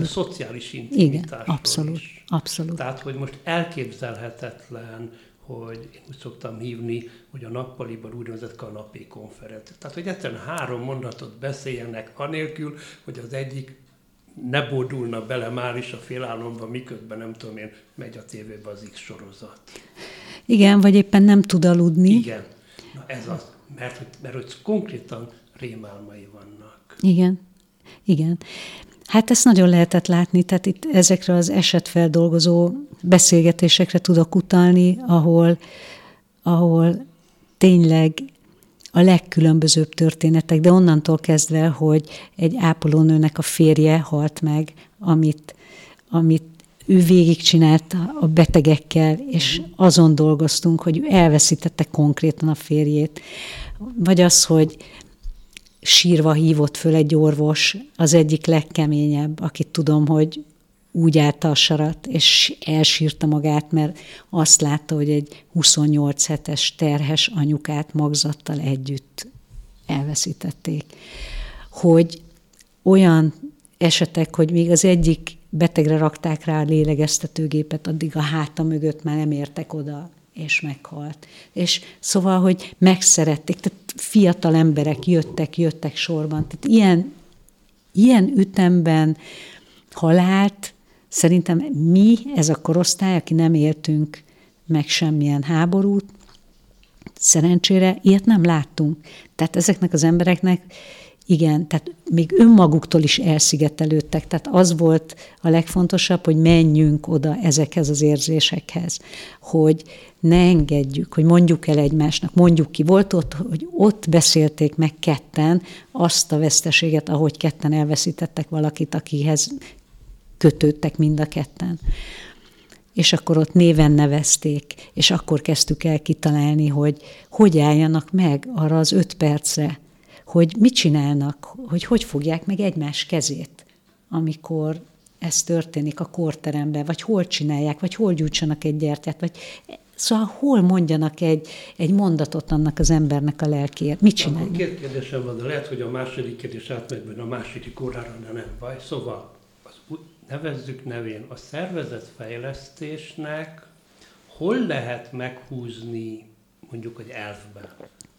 szociális intimitásról. Igen, abszolút, abszolút. Tehát, hogy most elképzelhetetlen, hogy én úgy szoktam hívni, hogy a nappaliban úgynevezett kanapé konferencia. Tehát, hogy egyszerűen 3 mondatot beszéljenek anélkül, hogy az egyik ne bódulna bele már is a félálomba, miközben nem tudom én, megy a tévébe az X sorozat. Igen, vagy éppen nem tud aludni. Igen. Na ez az, mert konkrétan rémálmai vannak. Igen, igen. Hát ezt nagyon lehetett látni, tehát itt ezekre az esetfeldolgozó beszélgetésekre tudok utalni, ahol tényleg a legkülönbözőbb történetek, de onnantól kezdve, hogy egy ápolónőnek a férje halt meg, amit ő végigcsinált a betegekkel, és azon dolgoztunk, hogy ő elveszítette konkrétan a férjét. Vagy az, hogy sírva hívott föl egy orvos, az egyik legkeményebb, akit tudom, hogy úgy állta a sarat, és elsírta magát, mert azt látta, hogy egy 28 hetes terhes anyukát magzattal együtt elveszítették. Hogy olyan esetek, hogy még az egyik betegre rakták rá a lélegeztetőgépet, addig a háta mögött már nem értek oda, és meghalt. És szóval, hogy megszerették, tehát fiatal emberek jöttek sorban. Tehát ilyen ütemben halált szerintem mi, ez a korosztály, aki nem éltünk meg semmilyen háborút, szerencsére ilyet nem láttunk. Tehát ezeknek az embereknek, igen, tehát még önmaguktól is elszigetelődtek. Tehát az volt a legfontosabb, hogy menjünk oda ezekhez az érzésekhez, hogy ne engedjük, hogy mondjuk el egymásnak, mondjuk ki. Volt ott, hogy ott beszélték meg ketten azt a veszteséget, ahogy ketten elveszítettek valakit, akihez kötődtek mind a ketten. És akkor ott néven nevezték, és akkor kezdtük el kitalálni, hogy álljanak meg arra az 5 percre, hogy mit csinálnak, hogy fogják meg egymás kezét, amikor ez történik a kórteremben, vagy hol csinálják, vagy hol gyújtsanak egy gyertyát, vagy szóval hol mondjanak egy mondatot annak az embernek a lelkiért. Mit csinálnak? Akkor két kérdésem van, de lehet, hogy a második kérdés átmegy a második órára, de nem baj. Szóval nevezzük nevén a szervezetfejlesztésnek hol lehet meghúzni mondjuk egy elfben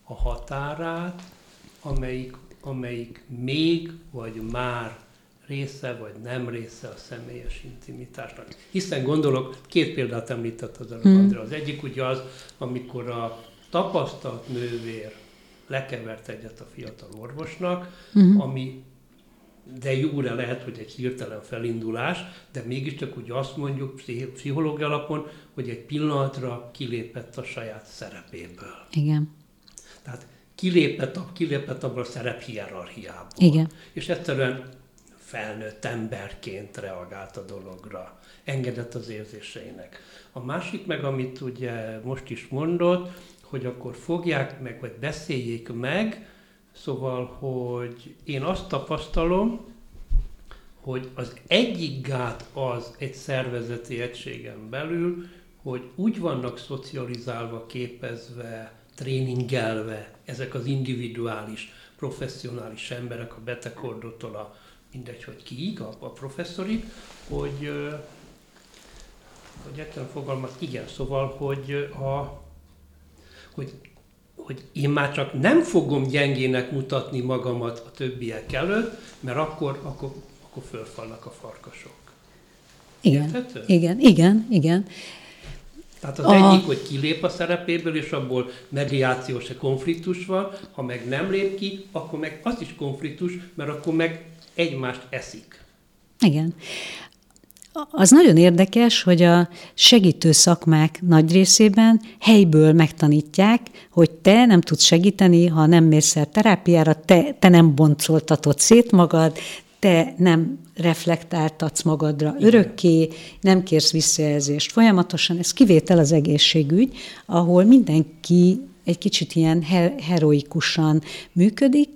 a határát, amelyik még vagy már része vagy nem része a személyes intimitásnak. Hiszen gondolok, 2 példát említett az előbb Andrea. Az egyik ugye az, amikor a tapasztalt nővér lekevert egyet a fiatal orvosnak, ami de jóra lehet, hogy egy hirtelen felindulás, de mégiscsak ugye azt mondjuk pszichológia alapon, hogy egy pillanatra kilépett a saját szerepéből. Igen. Tehát kilépett abban a szerep hierarchiából. Igen. És egyszerűen felnőtt emberként reagált a dologra, engedett az érzéseinek. A másik meg, amit ugye most is mondott, hogy akkor fogják meg, vagy beszéljék meg, szóval, hogy én azt tapasztalom, hogy az egyik gát az egy szervezeti egységen belül, hogy úgy vannak szocializálva, képezve, tréningelve ezek az individuális, professzionális emberek a betegkordótól a mindegy, hogy kiig, a professzorig, hogy egyszerűen fogalmaz, igen, szóval, hogy én már csak nem fogom gyengének mutatni magamat a többiek előtt, mert akkor fölfalnak a farkasok. Igen, érthető? Igen. Tehát az egyik, hogy kilép a szerepéből, és abból mediáció se konfliktus van, ha meg nem lép ki, akkor meg az is konfliktus, mert akkor meg egymást eszik. Igen. Az nagyon érdekes, hogy a segítő szakmák nagy részében helyből megtanítják, hogy te nem tudsz segíteni, ha nem mész el terápiára, te nem boncoltatod szét magad, te nem reflektáltatsz magadra örökké, nem kérsz visszajelzést folyamatosan. Ez kivétel az egészségügy, ahol mindenki egy kicsit ilyen heroikusan működik,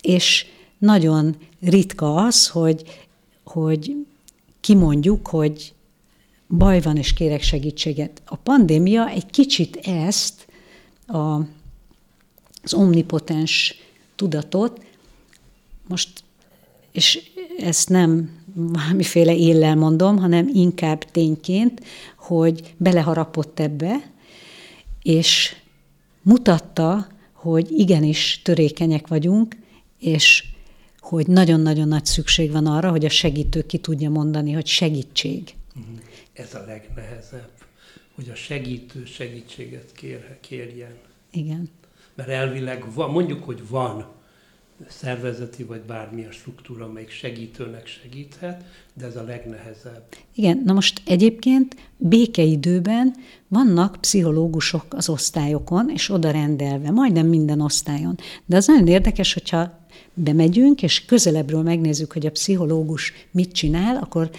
és nagyon ritka az, hogy kimondjuk, hogy baj van, és kérek segítséget. A pandémia egy kicsit ezt, az omnipotens tudatot most, és ezt nem valamiféle éllel mondom, hanem inkább tényként, hogy beleharapott ebbe, és mutatta, hogy igenis törékenyek vagyunk, és hogy nagyon-nagyon nagy szükség van arra, hogy a segítő ki tudja mondani, hogy segítség. Ez a legnehezebb, hogy a segítő segítséget kérjen. Igen. Mert elvileg van, mondjuk, hogy van szervezeti vagy bármilyen struktúra, amelyik segítőnek segíthet, de ez a legnehezebb. Igen, na most egyébként békeidőben vannak pszichológusok az osztályokon, és oda rendelve, majdnem minden osztályon. De az nagyon érdekes, hogyha bemegyünk, és közelebbről megnézzük, hogy a pszichológus mit csinál, akkor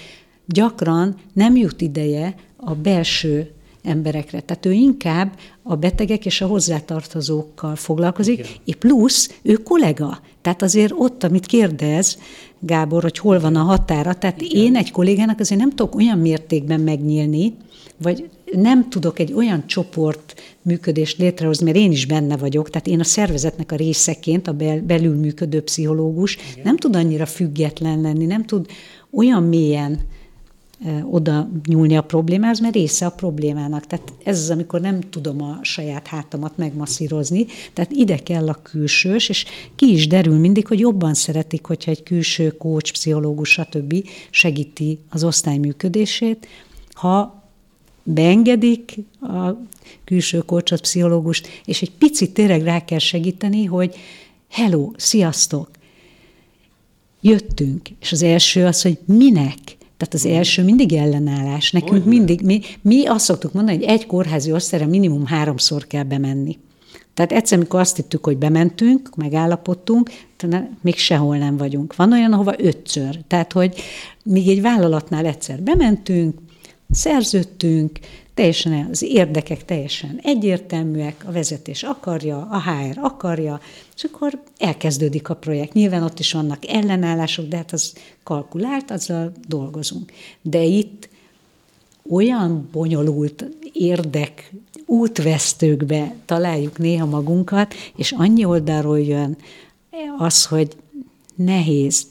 gyakran nem jut ideje a belső emberekre. Tehát ő inkább a betegek és a hozzátartozókkal foglalkozik, és plusz ő kollega. Tehát azért ott, amit kérdez Gábor, hogy hol van a határa, tehát én egy kollégának azért nem tudok olyan mértékben megnyílni, vagy nem tudok egy olyan csoport működést létrehozni, mert én is benne vagyok, tehát én a szervezetnek a részeként, a belülműködő pszichológus nem tud annyira független lenni, nem tud olyan mélyen oda nyúlni a problémához, mert része a problémának. Tehát ez az, amikor nem tudom a saját hátamat megmasszírozni, tehát ide kell a külsős, és ki is derül mindig, hogy jobban szeretik, hogyha egy külső coach, pszichológus, stb. Segíti az osztály működését, ha beengedik a külső coachot, pszichológust, és egy picit tényleg rá kell segíteni, hogy hello, sziasztok, jöttünk. És az első az, hogy minek? Tehát az első mindig ellenállás. Nekünk mindig, mi azt szoktuk mondani, hogy egy kórházi osztályra minimum 3-szor kell bemenni. Tehát egyszer, amikor azt hittük, hogy bementünk, megállapodtunk, még sehol nem vagyunk. Van olyan, ahova 5-ször. Tehát, hogy még egy vállalatnál egyszer bementünk, szerződtünk, teljesen az érdekek teljesen egyértelműek, a vezetés akarja, a HR akarja, és akkor elkezdődik a projekt. Nyilván ott is vannak ellenállások, de hát az kalkulált, azzal dolgozunk. De itt olyan bonyolult érdek útvesztőkbe találjuk néha magunkat, és annyi oldalról jön az, hogy nehéz.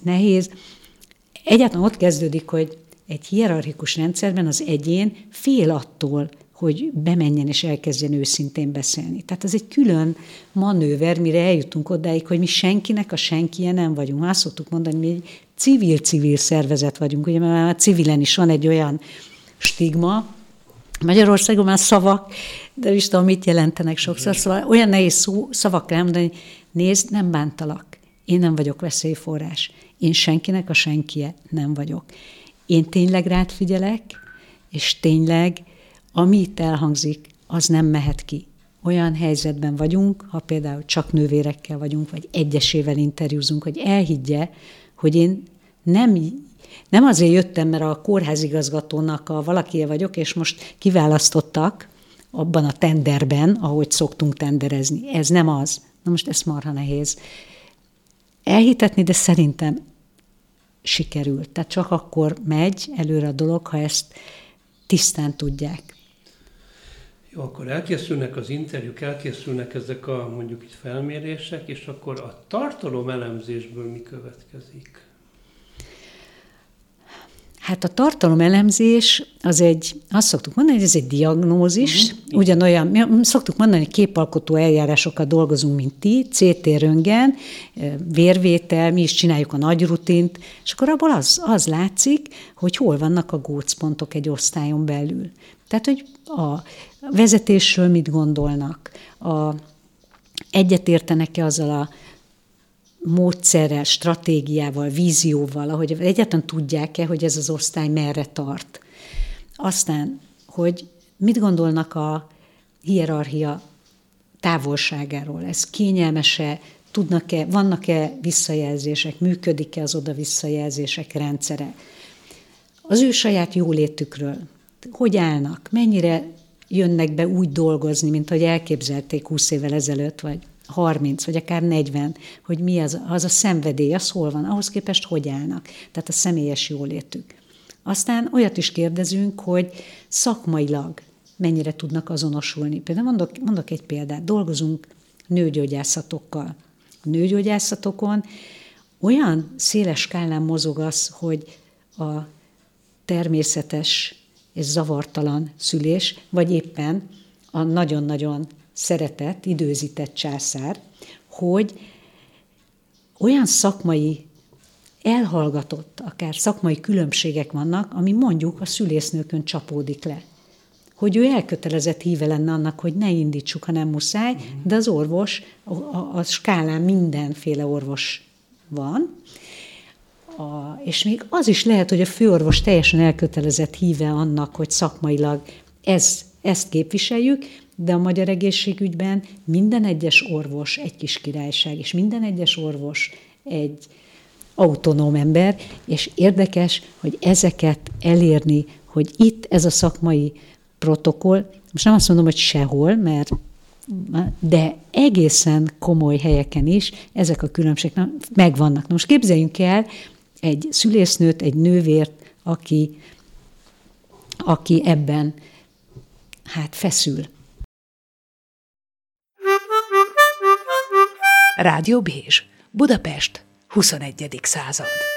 Egyáltalán ott kezdődik, hogy egy hierarchikus rendszerben az egyén fél attól, hogy bemenjen és elkezdjen őszintén beszélni. Tehát ez egy külön manőver, mire eljutunk odáig, hogy mi senkinek a senkije nem vagyunk. Már szoktuk mondani, mi egy civil-civil szervezet vagyunk, ugye már civilen is van egy olyan stigma, Magyarországon már szavak, de is tudom, mit jelentenek sokszor, szóval olyan nehéz szavakra elmondani, nézd, nem bántalak, én nem vagyok veszélyforrás, én senkinek a senkije nem vagyok. Én tényleg rád figyelek, és tényleg, ami itt elhangzik, az nem mehet ki. Olyan helyzetben vagyunk, ha például csak nővérekkel vagyunk, vagy egyesével interjúzunk, hogy elhiggye, hogy én nem azért jöttem, mert a kórházigazgatónak valakije vagyok, és most kiválasztottak abban a tenderben, ahogy szoktunk tenderezni. Ez nem az. Na most ez marha nehéz elhitetni, de szerintem sikerült. Tehát csak akkor megy előre a dolog, ha ezt tisztán tudják. Jó, akkor elkészülnek az interjúk, elkészülnek ezek a mondjuk itt felmérések, és akkor a tartalomelemzésből mi következik? Hát a tartalomelemzés az azt szoktuk mondani, hogy ez egy diagnózis, ugyanolyan, mi szoktuk mondani, hogy képalkotó eljárásokkal dolgozunk, mint ti, CT-röntgen, vérvétel, mi is csináljuk a nagy rutint, és akkor abból az látszik, hogy hol vannak a gócpontok egy osztályon belül. Tehát, hogy a vezetésről mit gondolnak, egyetértenek-e azzal a módszerrel, stratégiával, vízióval, ahogy egyáltalán tudják-e, hogy ez az osztály merre tart. Aztán, hogy mit gondolnak a hierarchia távolságáról, ez kényelmes-e, tudnak-e, vannak-e visszajelzések, működik-e az oda-visszajelzések rendszere. Az ő saját jólétükről, hogy állnak, mennyire jönnek be úgy dolgozni, mint ahogy elképzelték 20 évvel ezelőtt, vagy 30, vagy akár 40, hogy mi az a szenvedély, az hol van, ahhoz képest hogy állnak. Tehát a személyes jólétük. Aztán olyat is kérdezünk, hogy szakmailag mennyire tudnak azonosulni. Például mondok egy példát, dolgozunk nőgyógyászatokkal. A nőgyógyászatokon olyan széles skálán mozog az, hogy a természetes és zavartalan szülés, vagy éppen a nagyon-nagyon szeretett, időzített császár, hogy olyan szakmai elhallgatott, akár szakmai különbségek vannak, ami mondjuk a szülésznőkön csapódik le. Hogy ő elkötelezett híve lenne annak, hogy ne indítsuk, ha nem muszáj, de az orvos, a skálán mindenféle orvos van, és még az is lehet, hogy a főorvos teljesen elkötelezett híve annak, hogy szakmailag ezt képviseljük, de a magyar egészségügyben minden egyes orvos egy kis királyság, és minden egyes orvos egy autonóm ember, és érdekes, hogy ezeket elérni, hogy itt ez a szakmai protokoll, most nem azt mondom, hogy sehol, de egészen komoly helyeken is ezek a különbségek megvannak. Na most képzeljünk el egy szülésznőt, egy nővért, aki ebben feszül. Rádió Bézs, Budapest, 21. század.